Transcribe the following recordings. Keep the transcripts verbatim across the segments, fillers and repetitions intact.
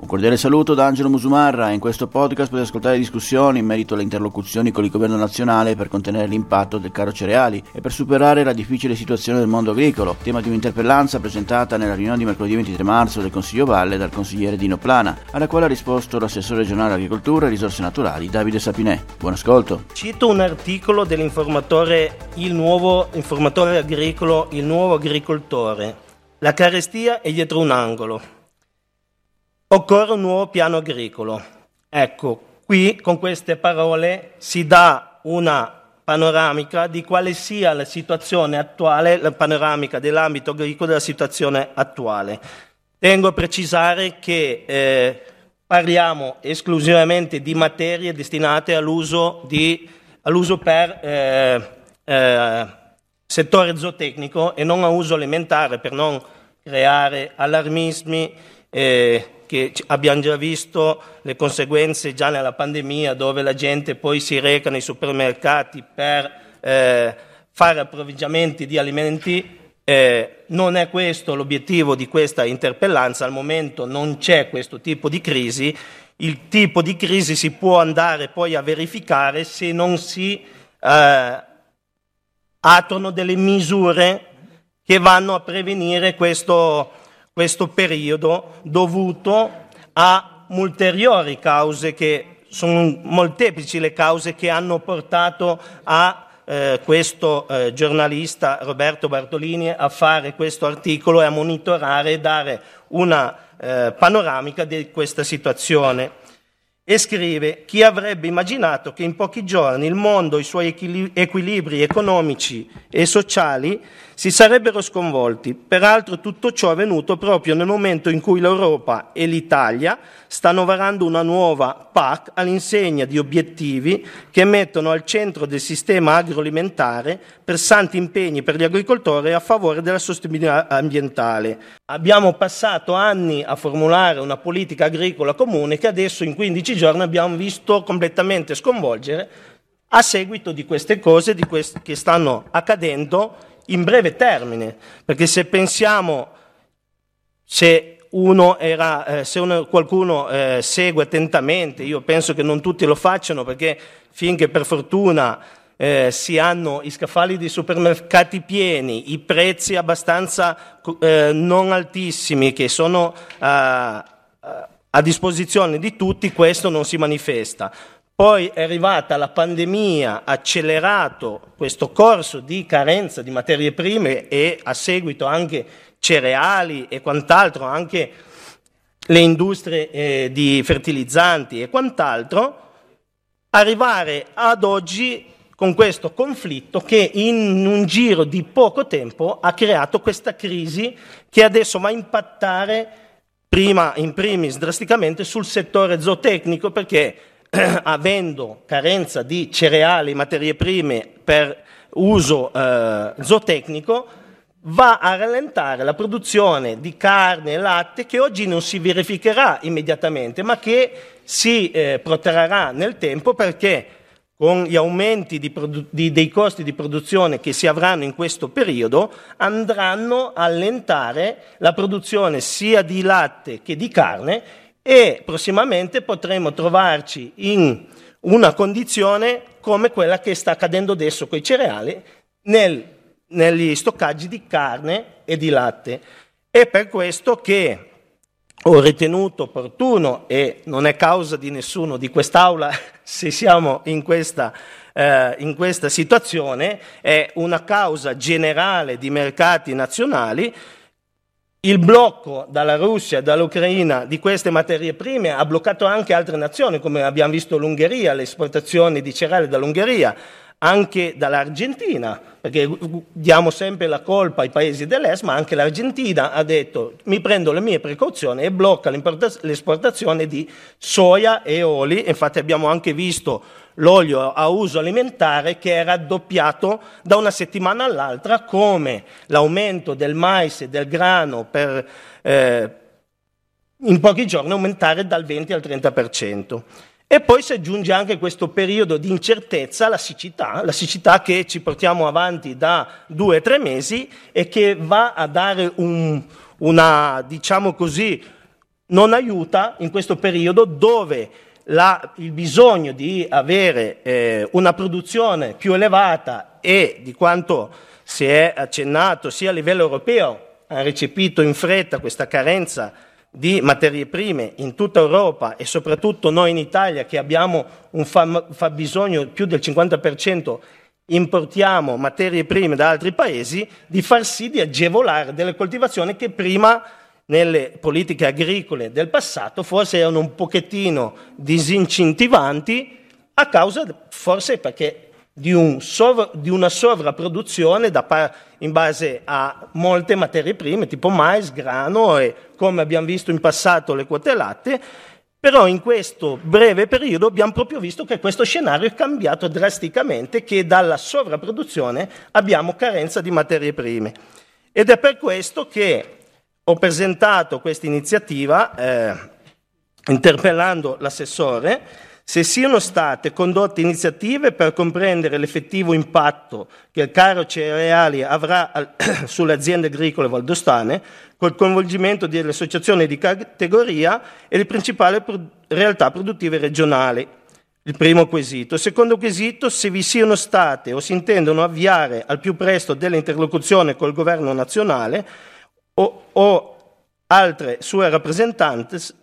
Un cordiale saluto da Angelo Musumarra. In questo podcast potete ascoltare discussioni in merito alle interlocuzioni con il governo nazionale per contenere l'impatto del caro cereali e per superare la difficile situazione del mondo agricolo, tema di un'interpellanza presentata nella riunione di mercoledì ventitré marzo del Consiglio Valle dal consigliere Dino Planaz, alla quale ha risposto l'assessore regionale agricoltura e risorse naturali Davide Sapinet. Buon ascolto. Cito un articolo dell'informatore Il Nuovo Informatore Agricolo, Il Nuovo Agricoltore. La carestia è dietro un angolo. Occorre un nuovo piano agricolo. Ecco, qui con queste parole si dà una panoramica di quale sia la situazione attuale, la panoramica dell'ambito agricolo della situazione attuale. Tengo a precisare che eh, parliamo esclusivamente di materie destinate all'uso, di, all'uso per eh, eh, settore zootecnico e non a uso alimentare, per non creare allarmismi. Eh, che abbiamo già visto le conseguenze già nella pandemia, dove la gente poi si reca nei supermercati per eh, fare approvvigionamenti di alimenti. Eh, non è questo l'obiettivo di questa interpellanza. Al momento non c'è questo tipo di crisi. Il tipo di crisi si può andare poi a verificare se non si eh, attuano delle misure che vanno a prevenire questo questo periodo dovuto a ulteriori cause, che sono molteplici le cause che hanno portato a eh, questo eh, giornalista Roberto Bartolini a fare questo articolo e a monitorare e dare una eh, panoramica di questa situazione. E scrive: chi avrebbe immaginato che in pochi giorni il mondo, i suoi equil- equilibri economici e sociali si sarebbero sconvolti. Peraltro tutto ciò è venuto proprio nel momento in cui l'Europa e l'Italia stanno varando una nuova P A C all'insegna di obiettivi che mettono al centro del sistema agroalimentare pressanti impegni per gli agricoltori a favore della sostenibilità ambientale. Abbiamo passato anni a formulare una politica agricola comune che adesso in quindici giorni abbiamo visto completamente sconvolgere a seguito di queste cose di quest- che stanno accadendo in breve termine, perché se pensiamo, se uno era eh, se uno, qualcuno eh, segue attentamente, io penso che non tutti lo facciano, perché finché per fortuna eh, si hanno i scaffali dei supermercati pieni, i prezzi abbastanza eh, non altissimi che sono eh, a disposizione di tutti, questo non si manifesta. Poi è arrivata la pandemia, ha accelerato questo corso di carenza di materie prime e a seguito anche cereali e quant'altro, anche le industrie eh, di fertilizzanti e quant'altro, arrivare ad oggi con questo conflitto che in un giro di poco tempo ha creato questa crisi che adesso va a impattare prima, in primis drasticamente sul settore zootecnico, perché eh, avendo carenza di cereali, materie prime per uso eh, zootecnico, va a rallentare la produzione di carne e latte, che oggi non si verificherà immediatamente ma che si eh, protrarrà nel tempo, perché con gli aumenti di produ- di, dei costi di produzione che si avranno in questo periodo andranno a allentare la produzione sia di latte che di carne e prossimamente potremo trovarci in una condizione come quella che sta accadendo adesso con i cereali nel negli stoccaggi di carne e di latte. È per questo che ho ritenuto opportuno, e non è causa di nessuno di quest'Aula se siamo in questa, eh, in questa situazione, è una causa generale di mercati nazionali, il blocco dalla Russia e dall'Ucraina di queste materie prime ha bloccato anche altre nazioni, come abbiamo visto l'Ungheria, le esportazioni di cereali dall'Ungheria, anche dall'Argentina, perché diamo sempre la colpa ai paesi dell'est, ma anche l'Argentina ha detto: mi prendo le mie precauzioni, e blocca l'esportazione di soia e oli. Infatti abbiamo anche visto l'olio a uso alimentare che è raddoppiato da una settimana all'altra, come l'aumento del mais e del grano per eh, in pochi giorni aumentare dal venti al trenta per cento. E poi si aggiunge anche questo periodo di incertezza, la siccità, la siccità che ci portiamo avanti da due o tre mesi e che va a dare un, una, diciamo così, non aiuta in questo periodo dove la, il bisogno di avere eh, una produzione più elevata e di quanto si è accennato sia a livello europeo, ha recepito in fretta questa carenza di materie prime in tutta Europa e soprattutto noi in Italia che abbiamo un fabbisogno più del cinquanta per cento importiamo materie prime da altri paesi, di far sì di agevolare delle coltivazioni che prima nelle politiche agricole del passato forse erano un pochettino disincentivanti a causa forse perché di, un sovra, di una sovrapproduzione da par, in base a molte materie prime, tipo mais, grano e come abbiamo visto in passato le quote latte, però in questo breve periodo abbiamo proprio visto che questo scenario è cambiato drasticamente, che dalla sovrapproduzione abbiamo carenza di materie prime. Ed è per questo che ho presentato questa iniziativa, eh, interpellando l'assessore, se siano state condotte iniziative per comprendere l'effettivo impatto che il caro cereali avrà sulle aziende agricole valdostane, col coinvolgimento delle associazioni di categoria e le principali realtà produttive regionali. Il primo quesito. Il secondo quesito, se vi siano state o si intendono avviare al più presto delle interlocuzioni col governo nazionale o, o altre sue rappresentanze,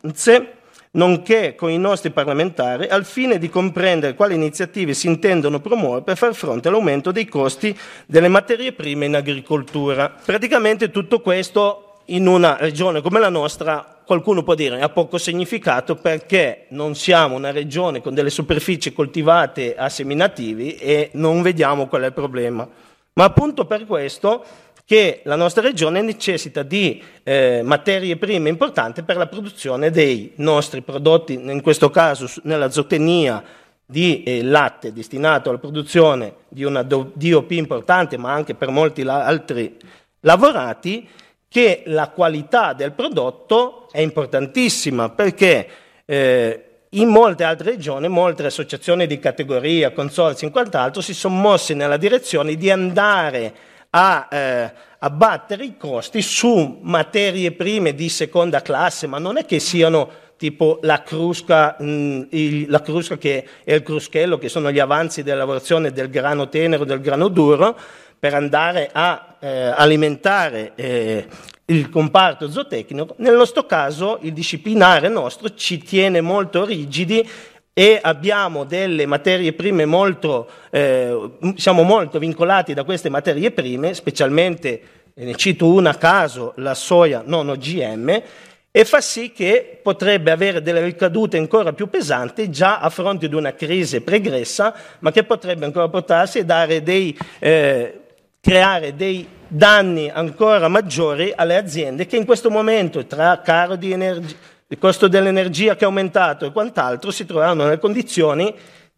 nonché con i nostri parlamentari, al fine di comprendere quali iniziative si intendono promuovere per far fronte all'aumento dei costi delle materie prime in agricoltura. Praticamente tutto questo in una regione come la nostra, qualcuno può dire, ha poco significato perché non siamo una regione con delle superfici coltivate a seminativi e non vediamo qual è il problema. Ma appunto per questo che la nostra regione necessita di eh, materie prime importanti per la produzione dei nostri prodotti, in questo caso nella zootecnia di eh, latte destinato alla produzione di una D O P importante, ma anche per molti la- altri lavorati, che la qualità del prodotto è importantissima perché eh, in molte altre regioni, molte associazioni di categoria, consorzi e quant'altro si sono mossi nella direzione di andare a eh, abbattere i costi su materie prime di seconda classe, ma non è che siano tipo la crusca, mh, il, la crusca che è il cruschello, che sono gli avanzi della lavorazione del grano tenero, del grano duro, per andare a eh, alimentare eh, il comparto zootecnico. Nel nostro caso il disciplinare nostro ci tiene molto rigidi e abbiamo delle materie prime molto, eh, siamo molto vincolati da queste materie prime, specialmente, ne cito una a caso, la soia non O G M, e fa sì che potrebbe avere delle ricadute ancora più pesanti già a fronte di una crisi pregressa, ma che potrebbe ancora portarsi e dare dei, eh, creare dei danni ancora maggiori alle aziende che in questo momento, tra caro di energia, il costo dell'energia che è aumentato e quant'altro, si troveranno nelle condizioni,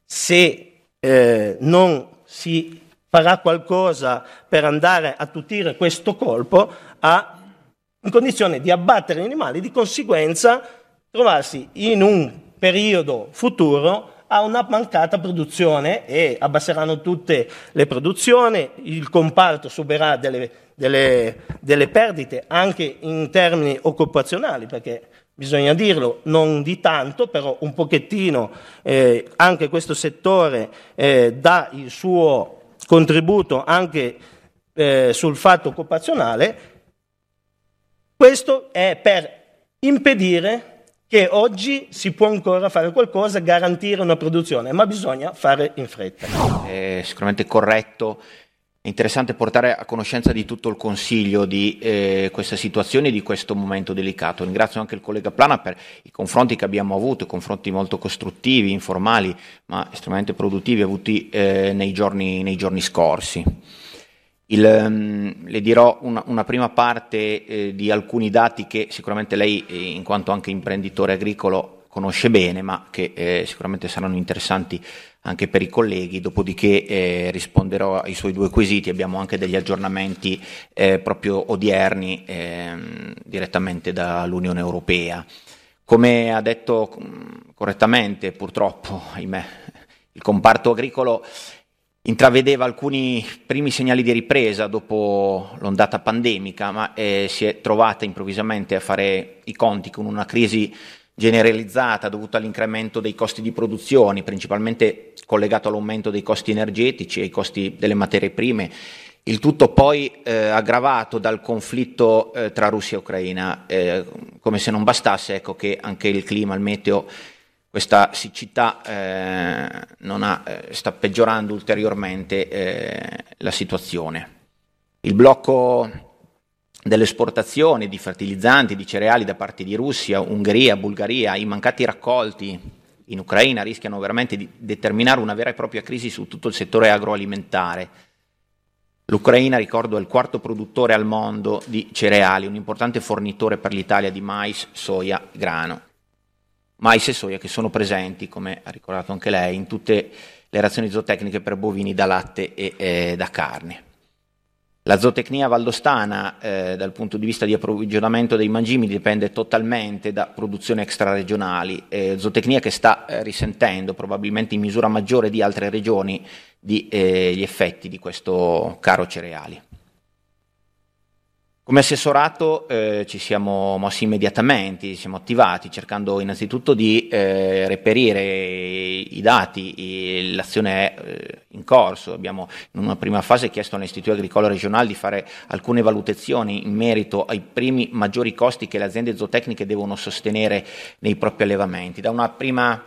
se eh, non si farà qualcosa per andare a attutire questo colpo, a, in condizione di abbattere gli animali, di conseguenza trovarsi in un periodo futuro a una mancata produzione e abbasseranno tutte le produzioni, il comparto subirà delle, delle, delle perdite anche in termini occupazionali, perché bisogna dirlo, non di tanto, però un pochettino eh, anche questo settore eh, dà il suo contributo anche eh, sul fatto occupazionale. Questo è per impedire che oggi si può ancora fare qualcosa, garantire una produzione, ma bisogna fare in fretta. È sicuramente corretto. È interessante portare a conoscenza di tutto il Consiglio di eh, questa situazione e di questo momento delicato. Ringrazio anche il collega Plana per i confronti che abbiamo avuto, confronti molto costruttivi, informali, ma estremamente produttivi avuti eh, nei giorni, nei giorni scorsi. Il, um, le dirò una, una prima parte eh, di alcuni dati che sicuramente lei, eh, in quanto anche imprenditore agricolo, conosce bene, ma che eh, sicuramente saranno interessanti anche per i colleghi, dopodiché eh, risponderò ai suoi due quesiti. Abbiamo anche degli aggiornamenti eh, proprio odierni eh, direttamente dall'Unione Europea. Come ha detto correttamente, purtroppo, ahimè, il comparto agricolo intravedeva alcuni primi segnali di ripresa dopo l'ondata pandemica, ma eh, si è trovata improvvisamente a fare i conti con una crisi generalizzata dovuta all'incremento dei costi di produzione, principalmente collegato all'aumento dei costi energetici e ai costi delle materie prime, il tutto poi eh, aggravato dal conflitto eh, tra Russia e Ucraina. Eh, come se non bastasse, ecco che anche il clima, il meteo, questa siccità eh, non ha, sta peggiorando ulteriormente eh, la situazione. Il blocco delle esportazioni di fertilizzanti, di cereali da parte di Russia, Ungheria, Bulgaria, i mancati raccolti in Ucraina rischiano veramente di determinare una vera e propria crisi su tutto il settore agroalimentare. L'Ucraina, ricordo, è il quarto produttore al mondo di cereali, un importante fornitore per l'Italia di mais, soia, grano. Mais e soia che sono presenti, come ha ricordato anche lei, in tutte le razioni zootecniche per bovini da latte e eh, da carne. La zootecnia valdostana eh, dal punto di vista di approvvigionamento dei mangimi dipende totalmente da produzioni extraregionali, eh, zootecnia che sta eh, risentendo probabilmente in misura maggiore di altre regioni di, eh, gli effetti di questo caro cereali. Come assessorato eh, ci siamo mossi immediatamente, ci siamo attivati cercando innanzitutto di eh, reperire i dati, i, l'azione eh, in corso. Abbiamo in una prima fase chiesto all'Istituto Agricolo Regionale di fare alcune valutazioni in merito ai primi maggiori costi che le aziende zootecniche devono sostenere nei propri allevamenti. Da una prima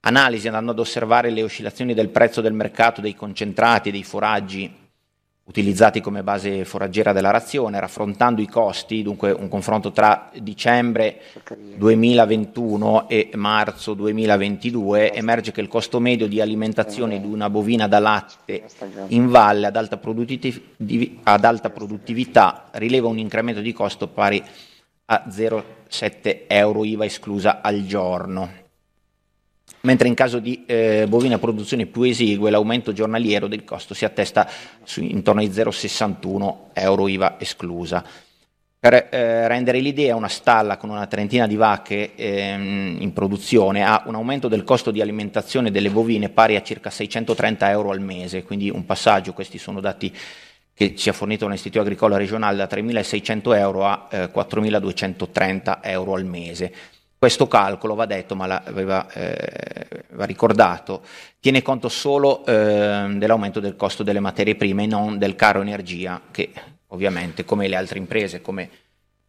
analisi, andando ad osservare le oscillazioni del prezzo del mercato, dei concentrati, dei foraggi utilizzati come base foraggiera della razione, raffrontando i costi, dunque un confronto tra dicembre duemilaventuno e marzo duemilaventidue, emerge che il costo medio di alimentazione di una bovina da latte in valle ad alta, produttiv- ad alta produttività rileva un incremento di costo pari a zero virgola sette euro I V A esclusa al giorno, mentre in caso di eh, bovina produzione più esigue l'aumento giornaliero del costo si attesta su, intorno ai zero virgola sessantuno euro I V A esclusa. Per eh, rendere l'idea, una stalla con una trentina di vacche ehm, in produzione ha un aumento del costo di alimentazione delle bovine pari a circa seicentotrenta euro al mese, quindi un passaggio, questi sono dati che ci ha fornito l'Istituto Agricolo Regionale, da tremilaseicento euro a eh, quattromiladuecentotrenta euro al mese. Questo calcolo, va detto, ma l'aveva eh, va ricordato, tiene conto solo eh, dell'aumento del costo delle materie prime e non del caro energia che ovviamente, come le altre imprese, come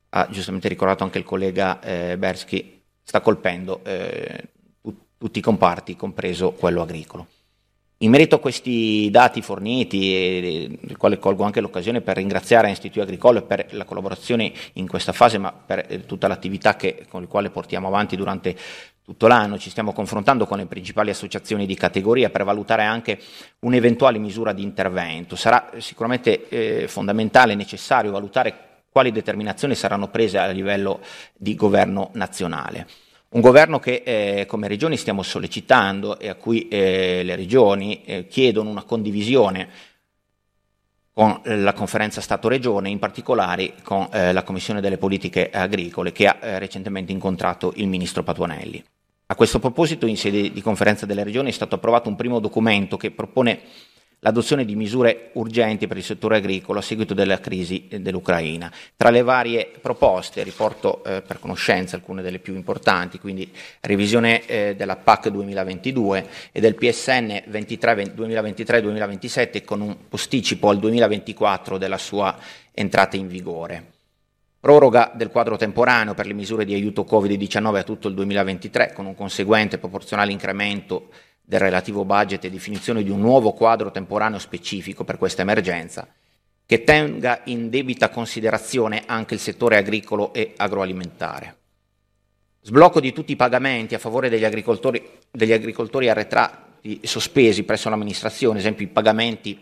ha giustamente ricordato anche il collega eh, Bersky, sta colpendo eh, tut- tutti i comparti, compreso quello agricolo. In merito a questi dati forniti, del quale colgo anche l'occasione per ringraziare l'Istituto Agricolo per la collaborazione in questa fase, ma per tutta l'attività che, con la quale portiamo avanti durante tutto l'anno, ci stiamo confrontando con le principali associazioni di categoria per valutare anche un'eventuale misura di intervento. Sarà sicuramente eh, fondamentale e necessario valutare quali determinazioni saranno prese a livello di governo nazionale. Un governo che eh, come regioni stiamo sollecitando e a cui eh, le regioni eh, chiedono una condivisione con la conferenza Stato-Regione, in particolare con eh, la Commissione delle Politiche Agricole che ha eh, recentemente incontrato il Ministro Patuanelli. A questo proposito, in sede di conferenza delle regioni è stato approvato un primo documento che propone l'adozione di misure urgenti per il settore agricolo a seguito della crisi dell'Ucraina. Tra le varie proposte, riporto eh, per conoscenza alcune delle più importanti, quindi revisione eh, della P A C duemilaventidue e del P S N duemilaventitré duemilaventisette con un posticipo al duemilaventiquattro della sua entrata in vigore. Proroga del quadro temporaneo per le misure di aiuto Covid diciannove a tutto il duemilaventitré con un conseguente proporzionale incremento del relativo budget e definizione di un nuovo quadro temporaneo specifico per questa emergenza, che tenga in debita considerazione anche il settore agricolo e agroalimentare. Sblocco di tutti i pagamenti a favore degli agricoltori, degli agricoltori arretrati sospesi presso l'amministrazione, ad esempio i pagamenti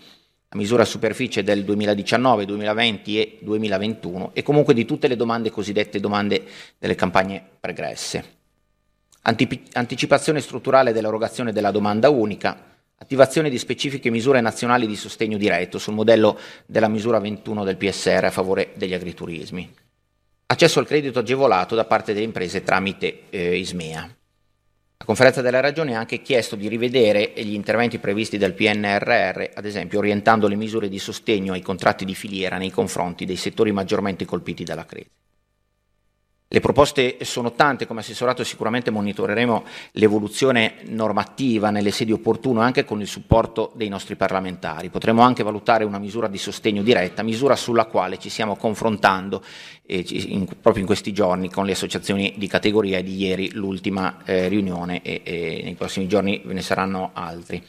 a misura superficie del duemiladiciannove, duemilaventi e duemilaventuno, e comunque di tutte le domande cosiddette domande delle campagne pregresse. Anticipazione strutturale dell'erogazione della domanda unica, attivazione di specifiche misure nazionali di sostegno diretto sul modello della misura ventuno del P S R a favore degli agriturismi. accesso al credito agevolato da parte delle imprese tramite eh, ISMEA. La Conferenza della Ragione ha anche chiesto di rivedere gli interventi previsti dal P N R R, ad esempio orientando le misure di sostegno ai contratti di filiera nei confronti dei settori maggiormente colpiti dalla crisi. Le proposte sono tante, come assessorato sicuramente monitoreremo l'evoluzione normativa nelle sedi opportune anche con il supporto dei nostri parlamentari. Potremo anche valutare una misura di sostegno diretta, misura sulla quale ci stiamo confrontando eh, in, proprio in questi giorni con le associazioni di categoria e di ieri l'ultima eh, riunione e, e nei prossimi giorni ve ne saranno altri.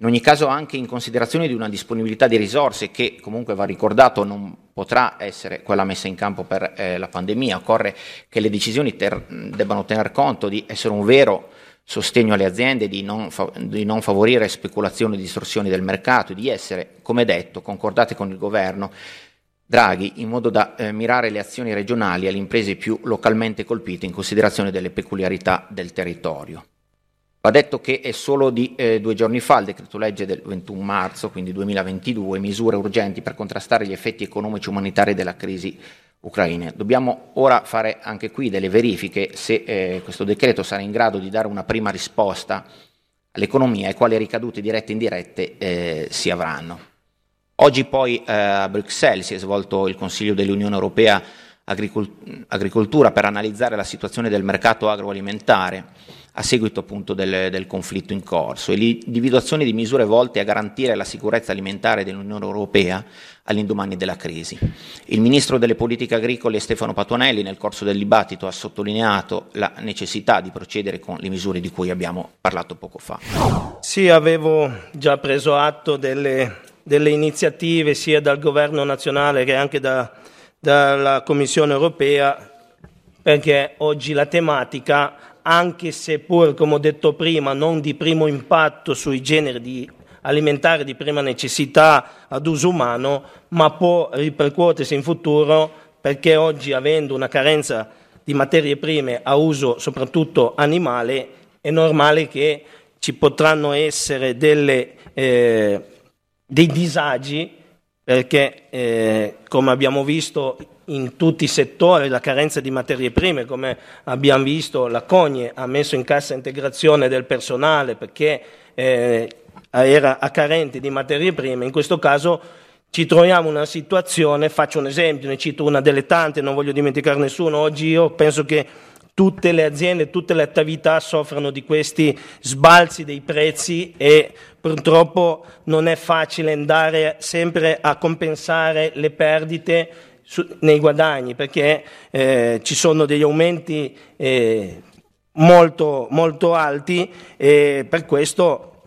In ogni caso anche in considerazione di una disponibilità di risorse che comunque va ricordato non potrà essere quella messa in campo per eh, la pandemia, occorre che le decisioni ter- debbano tener conto di essere un vero sostegno alle aziende, di non, fa- di non favorire speculazioni e distorsioni del mercato, di essere, come detto, concordate con il governo Draghi in modo da eh, mirare le azioni regionali alle imprese più localmente colpite in considerazione delle peculiarità del territorio. Va detto che è solo di eh, due giorni fa il decreto legge del ventuno marzo, quindi duemilaventidue, misure urgenti per contrastare gli effetti economici e umanitari della crisi ucraina. Dobbiamo ora fare anche qui delle verifiche se eh, questo decreto sarà in grado di dare una prima risposta all'economia e quali ricadute dirette e indirette eh, si avranno. Oggi poi eh, a Bruxelles si è svolto il Consiglio dell'Unione Europea Agricoltura per analizzare la situazione del mercato agroalimentare a seguito appunto del, del conflitto in corso e l'individuazione di misure volte a garantire la sicurezza alimentare dell'Unione Europea all'indomani della crisi. Il Ministro delle Politiche Agricole Stefano Patuanelli nel corso del dibattito ha sottolineato la necessità di procedere con le misure di cui abbiamo parlato poco fa. Sì, avevo già preso atto delle, delle iniziative sia dal Governo nazionale che anche da, dalla Commissione Europea, perché oggi la tematica, anche se pur, come ho detto prima, non di primo impatto sui generi di alimentari di prima necessità ad uso umano, ma può ripercuotersi in futuro, perché oggi, avendo una carenza di materie prime a uso soprattutto animale, è normale che ci potranno essere delle, eh, dei disagi, perché eh, come abbiamo visto in tutti i settori la carenza di materie prime, come abbiamo visto la Cogne ha messo in cassa integrazione del personale perché eh, era a carente di materie prime, in questo caso ci troviamo in una situazione, faccio un esempio, ne cito una delle tante, non voglio dimenticare nessuno, oggi io penso che tutte le aziende, tutte le attività soffrono di questi sbalzi dei prezzi e purtroppo non è facile andare sempre a compensare le perdite nei guadagni, perché eh, ci sono degli aumenti eh, molto, molto alti e per questo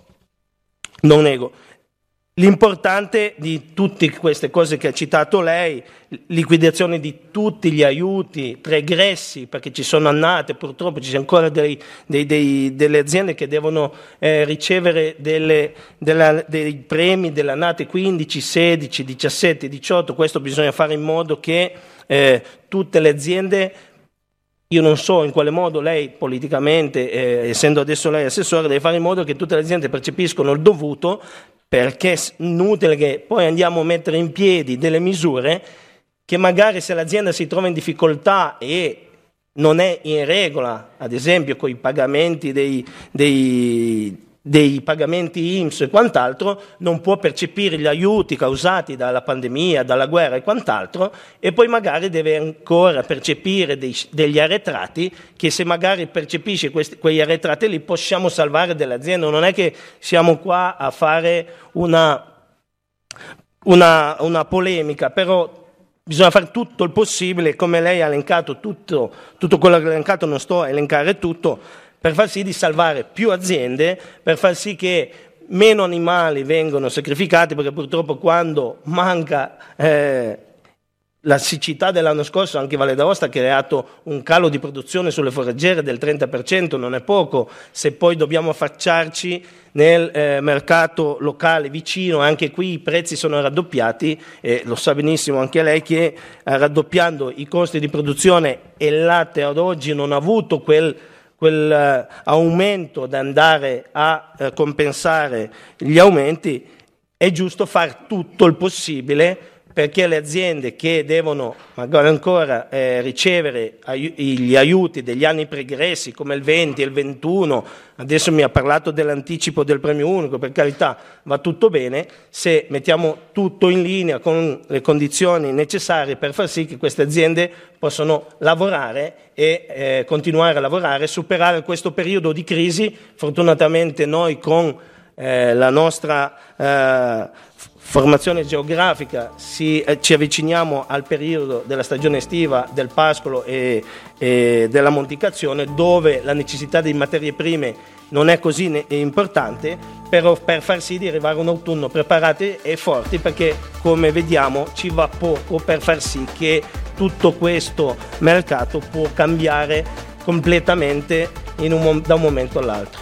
non nego. L'importante di tutte queste cose che ha citato lei, liquidazione di tutti gli aiuti pregressi, perché ci sono annate, purtroppo ci sono ancora dei, dei, dei, delle aziende che devono eh, ricevere delle, della, dei premi delle annate quindici, sedici, diciassette, diciotto, questo bisogna fare in modo che eh, tutte le aziende, io non so in quale modo lei politicamente, eh, essendo adesso lei assessore, deve fare in modo che tutte le aziende percepiscono il dovuto, perché è inutile che poi andiamo a mettere in piedi delle misure che magari se l'azienda si trova in difficoltà e non è in regola, ad esempio con i pagamenti dei, dei, dei pagamenti I M S e quant'altro, non può percepire gli aiuti causati dalla pandemia, dalla guerra e quant'altro, e poi magari deve ancora percepire dei, degli arretrati, che se magari percepisce questi, quegli arretrati li possiamo salvare dell'azienda, non è che siamo qua a fare una, una, una polemica, però bisogna fare tutto il possibile, come lei ha elencato tutto, tutto quello che ha elencato, non sto a elencare tutto, per far sì di salvare più aziende, per far sì che meno animali vengano sacrificati, perché purtroppo quando manca eh, la siccità dell'anno scorso, anche Valle d'Aosta ha creato un calo di produzione sulle foraggiere del trenta per cento, non è poco, se poi dobbiamo affacciarci nel eh, mercato locale vicino, anche qui i prezzi sono raddoppiati, e lo sa benissimo anche lei che eh, raddoppiando i costi di produzione il latte ad oggi non ha avuto quel quel aumento da andare a eh, compensare gli aumenti, è giusto far tutto il possibile perché le aziende che devono ancora eh, ricevere ai- gli aiuti degli anni pregressi come il venti e il ventuno, adesso mi ha parlato dell'anticipo del premio unico, per carità va tutto bene, se mettiamo tutto in linea con le condizioni necessarie per far sì che queste aziende possano lavorare e eh, continuare a lavorare, superare questo periodo di crisi. Fortunatamente noi con eh, la nostra... Eh, formazione geografica, si, eh, ci avviciniamo al periodo della stagione estiva, del pascolo e, e della monticazione, dove la necessità di materie prime non è così ne- importante, però per far sì di arrivare un autunno preparati e forti, perché come vediamo ci va poco per far sì che tutto questo mercato può cambiare completamente in un, da un momento all'altro.